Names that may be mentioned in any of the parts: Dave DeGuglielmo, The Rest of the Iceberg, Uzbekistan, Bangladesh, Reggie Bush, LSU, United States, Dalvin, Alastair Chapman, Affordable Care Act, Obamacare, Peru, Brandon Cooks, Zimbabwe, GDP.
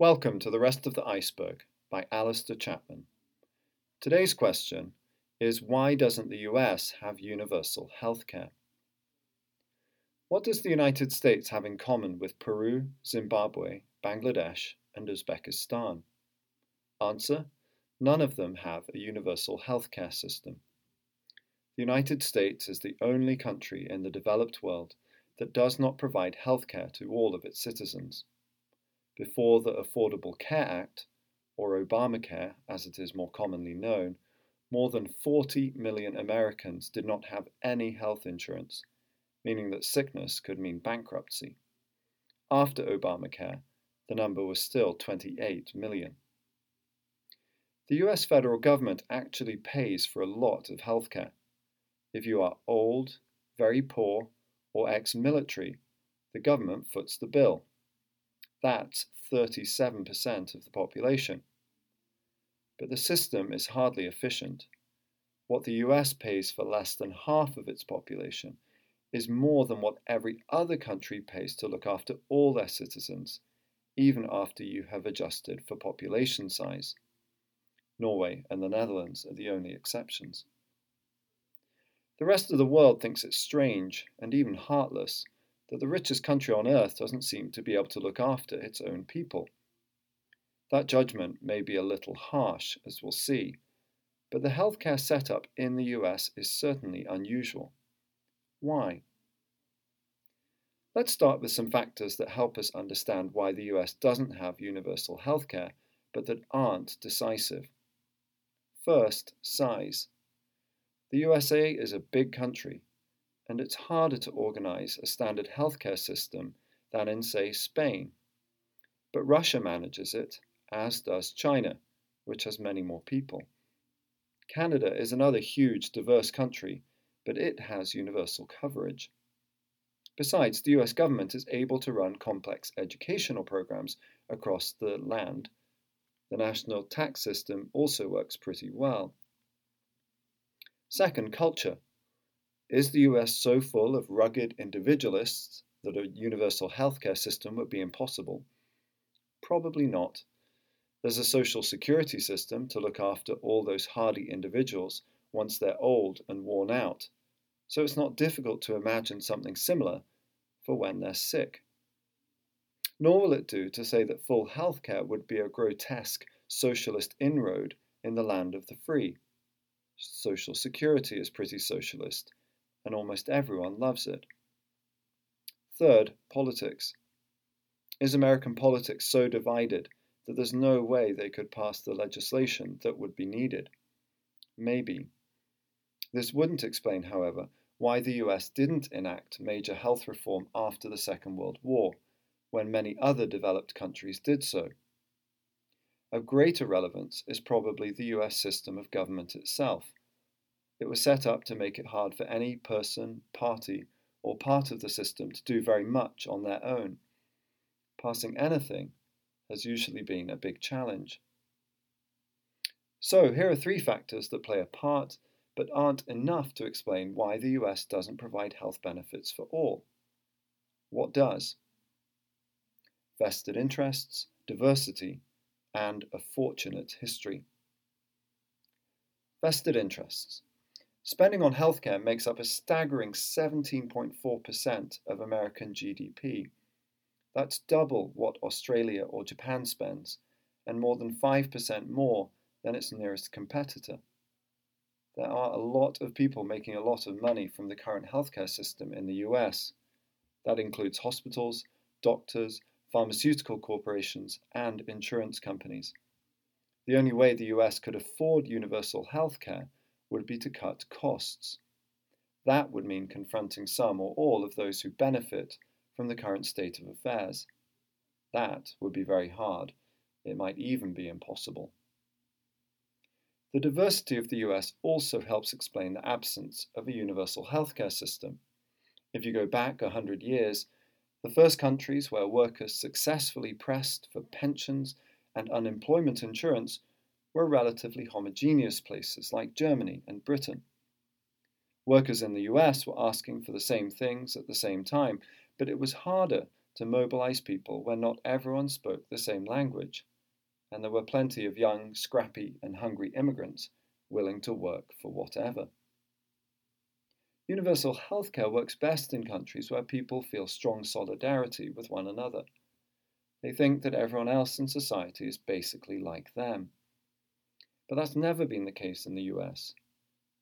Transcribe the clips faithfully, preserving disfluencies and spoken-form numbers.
Welcome to The Rest of the Iceberg by Alastair Chapman. Today's question is, why doesn't the U S have universal health care? What does the United States have in common with Peru, Zimbabwe, Bangladesh, and Uzbekistan? Answer: none of them have a universal health care system. The United States is the only country in the developed world that does not provide health care to all of its citizens. Before the Affordable Care Act, or Obamacare as it is more commonly known, more than forty million Americans did not have any health insurance, meaning that sickness could mean bankruptcy. After Obamacare, the number was still twenty-eight million. The U S federal government actually pays for a lot of healthcare. If you are old, very poor, or ex-military, the government foots the bill. That's thirty-seven percent of the population. But the system is hardly efficient. What the U S pays for less than half of its population is more than what every other country pays to look after all their citizens, even after you have adjusted for population size. Norway and the Netherlands are the only exceptions. The rest of the world thinks it strange and even heartless that the richest country on earth doesn't seem to be able to look after its own people. That judgment may be a little harsh, as we'll see, but the healthcare setup in the U S is certainly unusual. Why? Let's start with some factors that help us understand why the U S doesn't have universal healthcare, but that aren't decisive. First, size. The U S A is a big country, and it's harder to organise a standard healthcare system than in, say, Spain. But Russia manages it, as does China, which has many more people. Canada is another huge, diverse country, but it has universal coverage. Besides, the U S government is able to run complex educational programmes across the land. The national tax system also works pretty well. Second, culture. Is the U S so full of rugged individualists that a universal healthcare system would be impossible? Probably not. There's a social security system to look after all those hardy individuals once they're old and worn out, so it's not difficult to imagine something similar for when they're sick. Nor will it do to say that full healthcare would be a grotesque socialist inroad in the land of the free. Social security is pretty socialist, and almost everyone loves it. Third, politics. Is American politics so divided that there's no way they could pass the legislation that would be needed? Maybe. This wouldn't explain, however, why the U S didn't enact major health reform after the Second World War, when many other developed countries did so. Of greater relevance is probably the U S system of government itself. It was set up to make it hard for any person, party, or part of the system to do very much on their own. Passing anything has usually been a big challenge. So here are three factors that play a part, but aren't enough to explain why the U S doesn't provide health benefits for all. What does? Vested interests, diversity, and a fortunate history. Vested interests. Spending on healthcare makes up a staggering seventeen point four percent of American G D P. That's double what Australia or Japan spends, and more than five percent more than its nearest competitor. There are a lot of people making a lot of money from the current healthcare system in the U S. That includes hospitals, doctors, pharmaceutical corporations, and insurance companies. The only way the U S could afford universal healthcare would be to cut costs. That would mean confronting some or all of those who benefit from the current state of affairs. That would be very hard. It might even be impossible. The diversity of the U S also helps explain the absence of a universal healthcare system. If you go back one hundred years, the first countries where workers successfully pressed for pensions and unemployment insurance were relatively homogeneous places like Germany and Britain. Workers in the U S were asking for the same things at the same time, but it was harder to mobilize people when not everyone spoke the same language, and there were plenty of young, scrappy, and hungry immigrants willing to work for whatever. Universal healthcare works best in countries where people feel strong solidarity with one another. They think that everyone else in society is basically like them. But that's never been the case in the U S.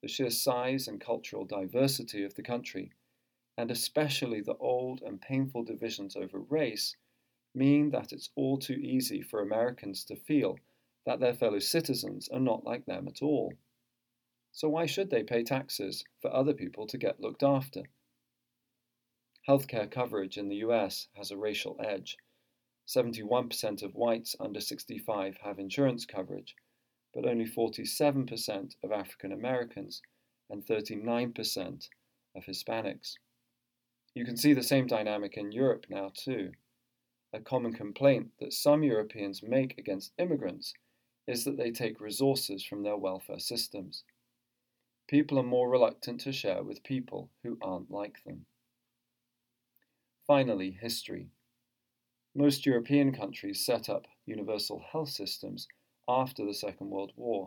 The sheer size and cultural diversity of the country, and especially the old and painful divisions over race, mean that it's all too easy for Americans to feel that their fellow citizens are not like them at all. So why should they pay taxes for other people to get looked after? Healthcare coverage in the U S has a racial edge. seventy-one percent of whites under sixty-five have insurance coverage, but only forty-seven percent of African Americans and thirty-nine percent of Hispanics. You can see the same dynamic in Europe now too. A common complaint that some Europeans make against immigrants is that they take resources from their welfare systems. People are more reluctant to share with people who aren't like them. Finally, history. Most European countries set up universal health systems after the Second World War.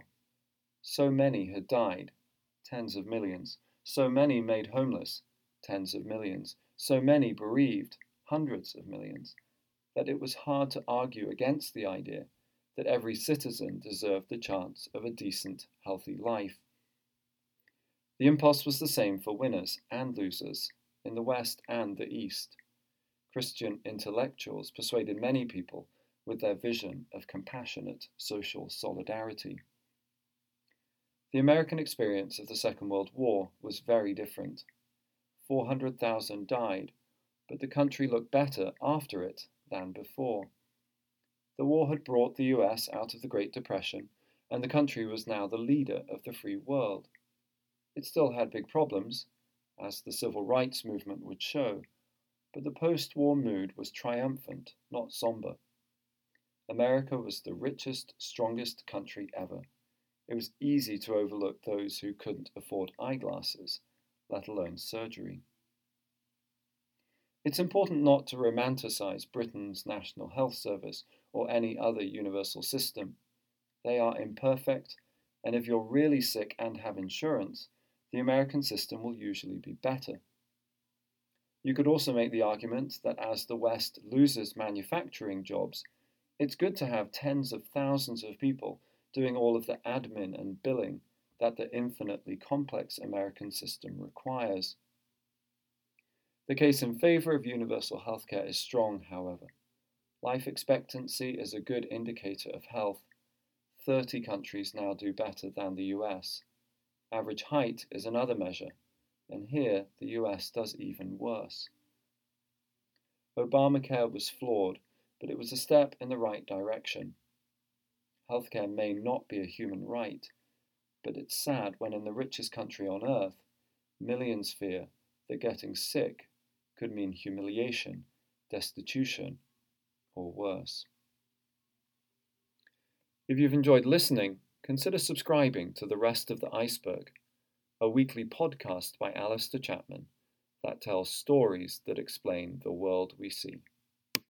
So many had died, tens of millions. So many made homeless, tens of millions. So many bereaved, hundreds of millions, that it was hard to argue against the idea that every citizen deserved the chance of a decent, healthy life. The impulse was the same for winners and losers in the West and the East. Christian intellectuals persuaded many people with their vision of compassionate social solidarity. The American experience of the Second World War was very different. four hundred thousand died, but the country looked better after it than before. The war had brought the U S out of the Great Depression, and the country was now the leader of the free world. It still had big problems, as the civil rights movement would show, but the post-war mood was triumphant, not somber. America was the richest, strongest country ever. It was easy to overlook those who couldn't afford eyeglasses, let alone surgery. It's important not to romanticize Britain's National Health Service or any other universal system. They are imperfect, and if you're really sick and have insurance, the American system will usually be better. You could also make the argument that as the West loses manufacturing jobs, it's good to have tens of thousands of people doing all of the admin and billing that the infinitely complex American system requires. The case in favour of universal healthcare is strong, however. Life expectancy is a good indicator of health. thirty countries now do better than the U S. Average height is another measure, and here the U S does even worse. Obamacare was flawed, but it was a step in the right direction. Healthcare may not be a human right, but it's sad when in the richest country on earth, millions fear that getting sick could mean humiliation, destitution, or worse. If you've enjoyed listening, consider subscribing to The Rest of the Iceberg, a weekly podcast by Alastair Chapman that tells stories that explain the world we see.